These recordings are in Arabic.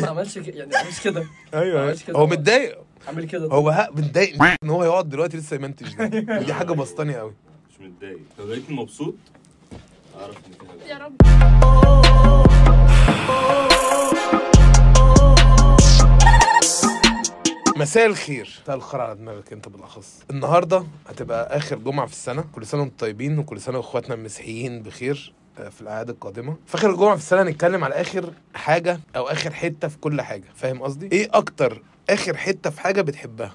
ما عملش يعني عملش كده. ايوه هو متضايق. عامل كده هو متضايق ان هو يقعد دلوقتي لسه يمنتج ده. دي حاجه بسطاني قوي. مش متضايق. لو لقيتني مبسوط اعرف ان يا رب. مساء الخير. مساء الخير على دماغك انت بالاخص. النهارده هتبقى اخر جمعه في السنه. كل سنه وانتم طيبين وكل سنه واخواتنا المسيحيين بخير في الاعياد القادمه. في اخر جمعه في السنه هنتكلم على اخر حاجه او اخر حته في كل حاجه. فاهم قصدي ايه؟ اكتر اخر حته في حاجه بتحبها.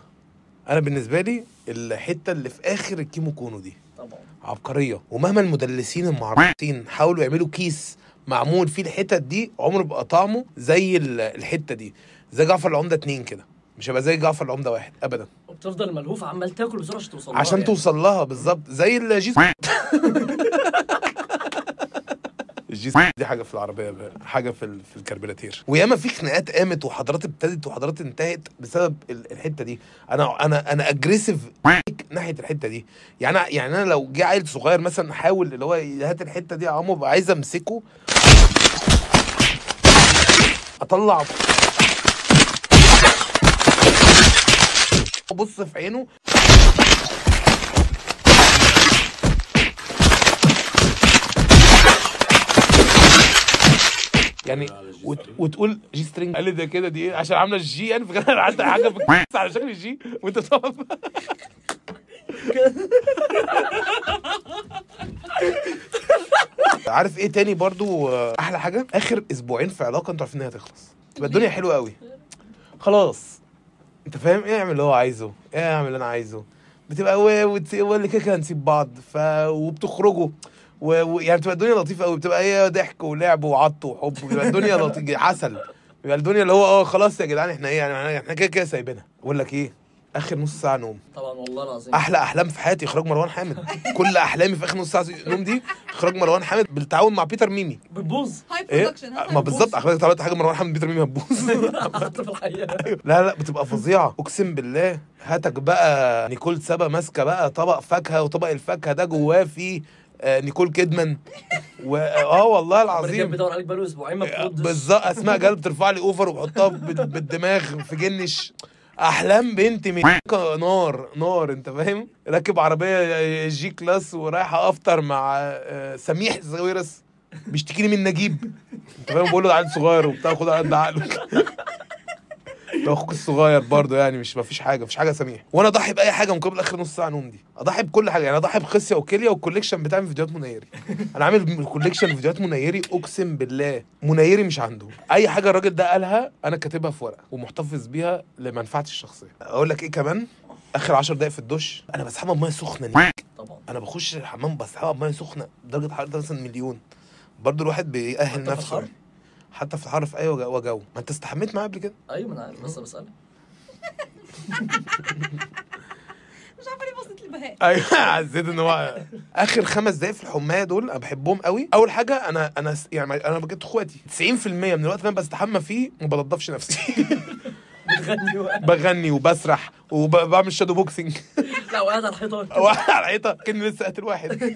انا بالنسبه لي الحته اللي في اخر الكيمو كونو دي طبعا عبقريه. ومهما المدلسين المعروفين حاولوا يعملوا كيس معمول فيه الحتت دي عمره بقى طعمه زي الحته دي زي جعفر العمده 2 كده. مش هبقى زي جعفر العمده 1 ابدا. وبتفضل ملهوفه عمال تاكل بسرعه عشان توصل لها يعني. توصل لها بالظبط زي الجيس. الجيس دي حاجه في العربيه بقى. حاجه في الكربلاتير. وياما في خناقات قامت وحضرات ابتدت وحضرات انتهت بسبب الحته دي. انا اجريسيف ناحيه الحته دي. يعني انا لو جه عيل صغير مثلا حاول اللي هو هات الحته دي يا عمو بقى عايز امسكه اطلع بص في عينه. يعني وتقول جي سترينج قال ده كده دي ايه عشان عامله الجي يعني فكان عندها حاجه في على شكل الجي وانت طبعا عارف ايه تاني برضو احلى حاجه اخر اسبوعين في علاقه انتوا عارفين انها تخلص تبقى الدنيا حلوه قوي خلاص. انت فاهم ايه يعمل اللي هو عايزه ايه يعمل اللي انا عايزه بتبقى واللي كده هنسيب بعض وبتخرجوا يعني بتبقى الدنيا لطيفه قوي. بتبقى ايه ضحك ولعب وعط وحب. بتبقى الدنيا لطيفه عسل. بيبقى الدنيا اللي هو خلاص يا جدعان احنا ايه يعني احنا كده سايبينها. اقول لك ايه اخر نص ساعه نوم طبعا والله العظيم احلى احلام في حياتي اخراج مروان حامد. كل احلامي في اخر نص ساعه نوم دي اخراج مروان حامد بالتعاون مع بيتر ميمي بتبوظ هاي برودكشن. ما بالظبط اخراج عملت حاجه مروان حامد بيتر ميمي هتبوظ في الحقيقه. لا بتبقى فظيعه اقسم بالله. هاتك بقى نيكول سبا ماسكه بقى طبق فاكهه وطبق الفاكهه ده جواه فيه نيكول كيدمان والله العظيم بدور عليك بقاله اسبوعين ما بتردش بالظبط. اسماء جلب ترفع لي اوفر وبحطها بالدماغ في جنش. احلام بنتي نار. انت فاهم راكب عربيه جي كلاس ورايحه افطر مع سميح زويرس بيشتكيني من نجيب. انت فاهم بقول له ده عيل صغير وبتاخد على عقلك ده اخوك الصغير برضه يعني مش مفيش حاجه مفيش حاجه سميح. وانا اضحي باي حاجه مقابل اخر نص ساعه نوم دي. اضحي بكل حاجه يعني اضحي بخصيه وكليه والكولكشن بتاع فيديوهات منيري. انا عامل كولكشن فيديوهات منيري اقسم بالله. منيري مش عنده اي حاجه الراجل ده قالها انا كاتبها في ورقه ومحتفظ بيها لمنفعتي الشخصيه. اقول لك ايه كمان اخر 10 دقايق في الدش انا بسحبها بميه سخنه. طبعا انا بخش الحمام بسحبها بميه سخنه درجه حراره مثلا مليون. برضه الواحد بيأهل نفسه حتى في الحرف. ايوه وجو. ما انت استحميت معايا قبل كده؟ ايوه انا عارف بس بسألك مش عارفه ليه بصيت لبهاء. ايوه عزيز ان هو اخر 5 دقايق في الحمايه دول انا بحبهم قوي. اول حاجه انا يعني انا بجد اخواتي 90% من الوقت انا بستحمى فيه وما بنضفش نفسي. بغني وبسرح وبعمل شادو بوكسنج. لا وقعد على الحيطه كان لسه قاتل واحد.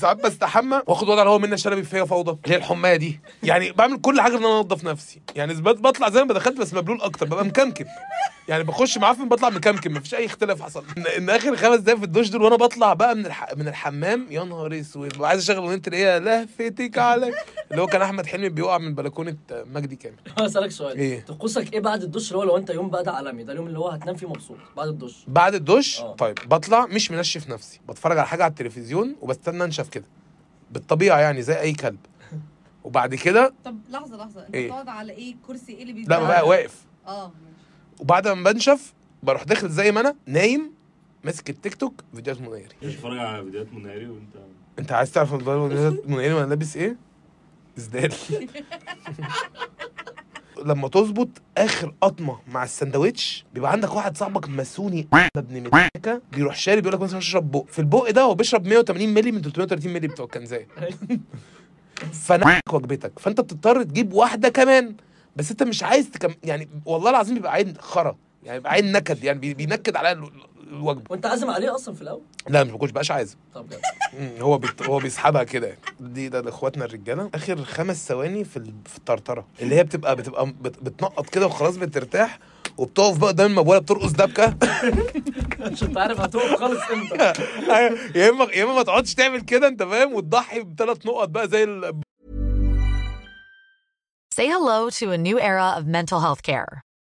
ساعات بستحمى واخد وضع اللي هو منى شلبي فيها فوضى اللي هي الحمايه دي. يعني بعمل كل حاجه ان انا انضف نفسي. يعني اثبات بطلع زي ما دخلت بس مبلول اكتر. ببقى مكمكم يعني بخش معفن بطلع مكمكم مفيش اي اختلاف حصل. ان اخر 5 دقايق في الدش دول وانا بطلع بقى من الحمام يا نهار اسود. عايز اشغل اغنيه اللي هي لهفتك على اللي هو كان احمد حلمي بيقع من بلكونه مجدي كامل. هسالك سؤال طقوسك ايه بعد الدش اللي هو لو انت يوم بقى ده عالمي ده اليوم اللي هو هتنام فيه مبسوط بعد الدش؟ بعد الدش طيب بطلع مش منشف نفسي. بتفرج على حاجه على التلفزيون وبستنى انشف كده بالطبيعه يعني زي اي كلب. وبعد كده طب لحظه انت بتقعد على ايه كرسي ايه اللي بيزعل؟ لا بقى واقف وبعد ما بنشف بروح داخل زي ما انا نايم ماسك التيك توك فيديوهات منيري. بتفرج على فيديوهات منيري وانت عايز تعرف فيديوهات منيري وانا لابس ايه؟ ازدال. لما تظبط اخر قطمه مع الساندوتش بيبقى عندك واحد صاحبك مسوني ابن متكه بيروح شارب بيقول لك مثلا اشرب بق في البق ده هو بيشرب 180 مللي من 330 مللي بتوع الكنزايه. فناك وجبتك فانت بتضطر تجيب واحده كمان بس انت مش عايز يعني والله العظيم بيبقى عين خرا يعني بيبقى عين نكد يعني بينكد على الوجبه وانت عازم عليه اصلا في الاول. لا مش بكونش عازم. طب هو بيسحبها كده يعني. ده اخواتنا الرجاله اخر 5 ثواني في الطرطره اللي هي بتبقى بتنقط كده وخلاص بترتاح وبتقف بقى قدام الموبايل بترقص دبكه مش تعرف هتقف خالص امتى. يا اما ما تقعدش تعمل كده انت فاهم وتضحي ب3 نقط بقى زي Say hello to a new era of mental health care.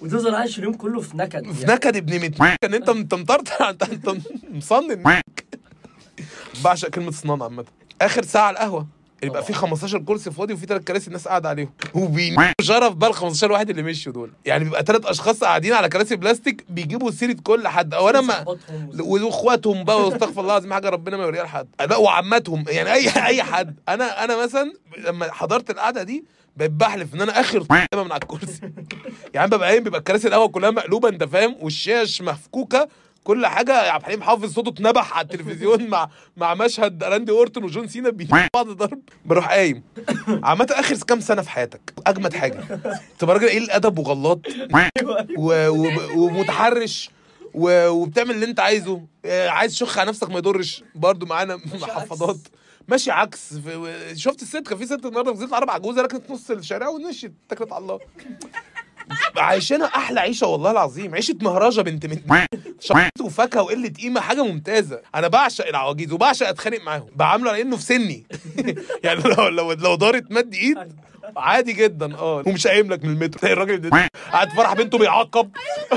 وتفضل عايش اليوم كله في نكد يعني. في نكد ابن متك ان انت مطرطر انت مصنن. بعشق كلمه صنان عامه. اخر ساعه القهوه اللي بقى فيه 15 كرسي فاضي وفيه 3 كراسي الناس قاعده عليهم وبيجرف بال 15 واحد اللي مشوا دول يعني بيبقى 3 اشخاص قاعدين على كراسي بلاستيك بيجيبوا سيره كل حد او انا ما واخواتهم بقى واستغفر الله العظيم حاجه ربنا ما يوريها لحد بقى وعماتهم يعني اي حد. انا مثلا لما حضرت القعده دي بحلف ان انا اخر طبعا من على الكرسي يعني ببقى قايم بيبقى الكراسي القهوه كلها مقلوبه انت فاهم والشاش مفكوكه كل حاجه. عبد الحليم حافظ صوته اتنبح على التلفزيون مع مشهد راندي اورتون وجون سينا بعض ضرب. بروح قايم عامه اخر كام سنه في حياتك اجمد حاجه تبقى راجل قليل الادب وغلط ومتحرش وبتعمل اللي انت عايزه عايز شخ على نفسك ما يضرش برضو معانا محفظات ماشي عكس. شفت الست كان في ست النهارده في زيت العرب عجوزه ركنت نص الشارع ونشت تكلت على الله. عايشينها احلى عيشه والله العظيم عيشه مهرجه بنت شطه وفاكهه وقله قيمه حاجه ممتازه. انا بعشق العواجيز وبعشق اتخانق معاهم بعامله على انه في سني يعني لو دارت مد ايد عادي جدا ومش قايم لك من المترو تلاقي الراجل قاعد فرح بنته بيعاقب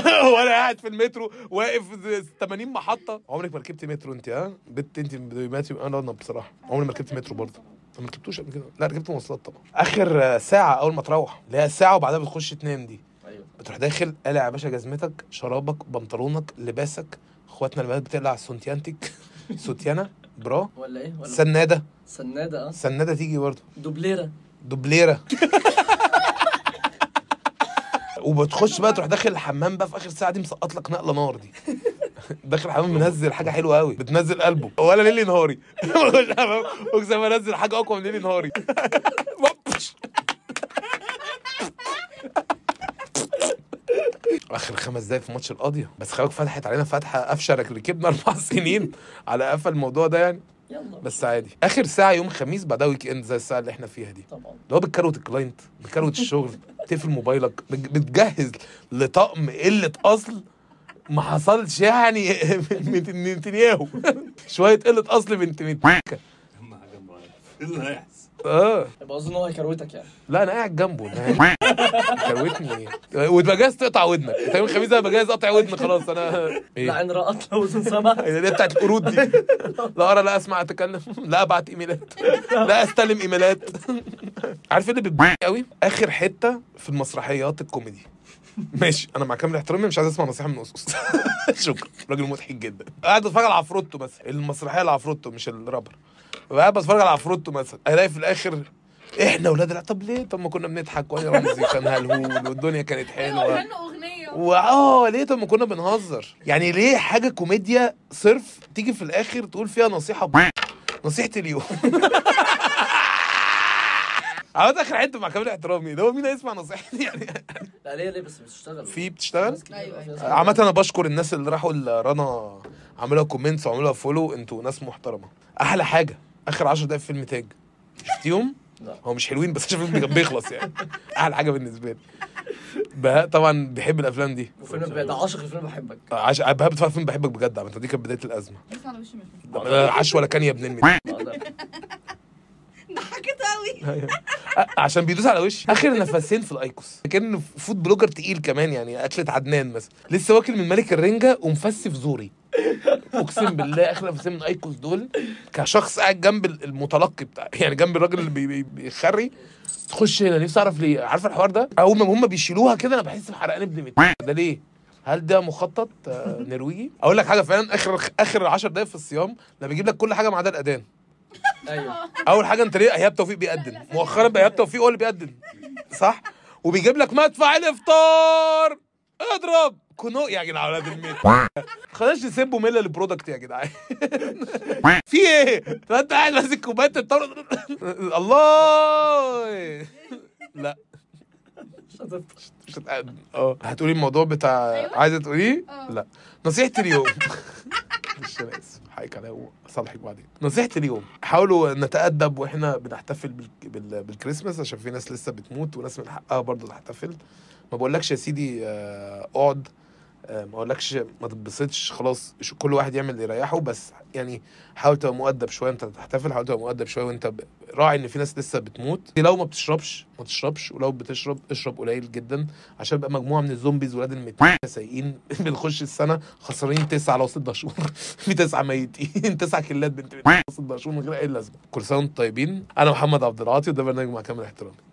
وانا قاعد في المترو واقف 80 محطه. عمرك ما ركبت مترو انت ها بنت انت ماتي؟ انا بصراحه عمري ما ركبت مترو برضه ما ركبتوش قبل كده. لا ركبت مواصلات طبعا. اخر ساعه اول ما تروح لا ساعه وبعدها بتخش تنام دي ايوه بتروح داخل قلع يا باشا جزمتك شرابك بنطلونك لباسك. اخواتنا البنات بتقلع السونتيانتك سوتيانا برا ولا ايه ولا سناده تيجي برضه دوبليره وبتخش بقى تروح داخل الحمام بقى في اخر ساعه دي مسقط لك نقله نار دي داخل حمام منزل حاجه حلوه قوي بتنزل قلبه ولا ليلي نهاري اقسم بالله انزل حاجه اقوى من ليلي نهاري اخر 5 دقايق في ماتش القاضيه بس خلاك فتحت علينا فتحه افشرك ركبنا 4 سنين على قفا الموضوع ده يعني يلا. بس عادي اخر ساعه يوم خميس بعدها ويك اند زي الساعه اللي احنا فيها دي طبعا لو بتكروت الكلاينت بتكروت الشغل بتقفل موبايلك بتجهز لطقم قله اصل ما حصلش يعني من نتنياهو شويه قله اصل بنت متكه اهم حاجه الموبايل اللي هيحصل يبقى اظن هو هيكروتك يعني. لا انا قاعد جنبه كروتني وبجهز تقطع ودنك انت يوم الخميس ده بجهز اقطع ودن خلاص انا لعن رقط لو سمعت دي بتاعت القرود دي لا ارى لا اسمع اتكلم لا ابعت ايميلات لا استلم ايميلات. عارف اللي بتضايق قوي اخر حته في المسرحيات الكوميدي ماشي انا مع كامل احترامي مش عايز اسمع نصيحه من اسس شكرا راجل مضحك جدا. قاعد اتفرج على عفروتو بس المسرحيه العفروتو مش الرابر بقى بتفرج على عفروتو مثلا الاقي في الاخر احنا ولاد طب ليه طب ما كنا بنضحك وانا رمزي كان هلهول والدنيا كانت حلوه وغنوا اغنيه ليه طب ما كنا بنهزر يعني ليه حاجه كوميديا صرف تيجي في الاخر تقول فيها نصيحه نصيحه اليوم عاوز اخر حته مع كامل احترامي ده هو مين هيسمع نصيحتي يعني؟ لا ليه بس بتشتغل في بتشتغل. ايوه عامه انا بشكر الناس اللي راحوا لرنا عملوا كومنتس وعملوا فولو. انتوا ناس محترمه. احلى حاجه اخر 10 دقايق في فيلم تاج شفتيهم؟ هو مش حلوين بس شايف الفيلم بيخلص يعني. احلى حاجه بالنسبه لي بهاء طبعا بيحب الافلام دي. فيلم بعشق الفيلم بحبك. بهاء بتفرج فيلم بحبك بجد. عامه دي كانت بدايه الازمه. عش ولا كان يا ابن ضحكت قوي عشان بيدوس على وش اخر نفسين في الايكوس. كان فود بلوجر تقيل كمان يعني اكلت عدنان مثلا. لسه واكل من ملك الرنجه ومفسي في زوري اقسم بالله. اخر نفسين من ايكوس دول كشخص قاعد جنب المتلقي بتاع يعني جنب الراجل اللي بيخري تخش هنا. نفسي اعرف ليه. عارف الحوار ده اول ما هم بيشيلوها كده انا بحس بحرقان ابن ميت. ده ليه؟ هل ده مخطط نرويجي؟ اقول لك حاجه فعلا اخر 10 دقايق في الصيام لما بيجيب لك كل حاجه ما عدا الاذان. ايوه اول حاجه انت ليه ايهاب توفيق بيقدم مؤخرا بقى ايهاب توفيق هو اللي بيقدم صح. وبيجيب لك مدفع الافطار اضرب كونو يا جدعان اولاد الميت. خلاص نسيبوا ميلا للبرودكت يا جدعان. في ايه انت قاعد ماسك كوبايه التمر الله. لا مش هتقدم. هتقولي الموضوع بتاع عايزه تقوليه؟ لا نصيحتي اليوم مش ناقص حقيقة على صالحك بعدين. نصيحتي اليوم حاولوا نتأدب واحنا بنحتفل بالكريسماس عشان في ناس لسه بتموت وناس من حقها برضه تحتفل. ما بقولكش يا سيدي اقعد ما اقولكش ما تتبسطش خلاص كل واحد يعمل اللي يريحه. بس يعني حاول تبقى مؤدب شويه وانت بتحتفل. حاول تبقى مؤدب شويه وانت راعي ان في ناس لسه بتموت. لو ما بتشربش ما تشربش ولو بتشرب اشرب قليل جدا عشان بقى مجموعه من الزومبيز ولاد المتين سايقين بنخش السنه خسرانين 9 على 6 شهور في 9 ميتين 9 كيلات بنت 6 شهور من غير اي لازمه. كل سنه وانتم طيبين. انا محمد عبد العاطي وده برنامج مع كامل احترامي.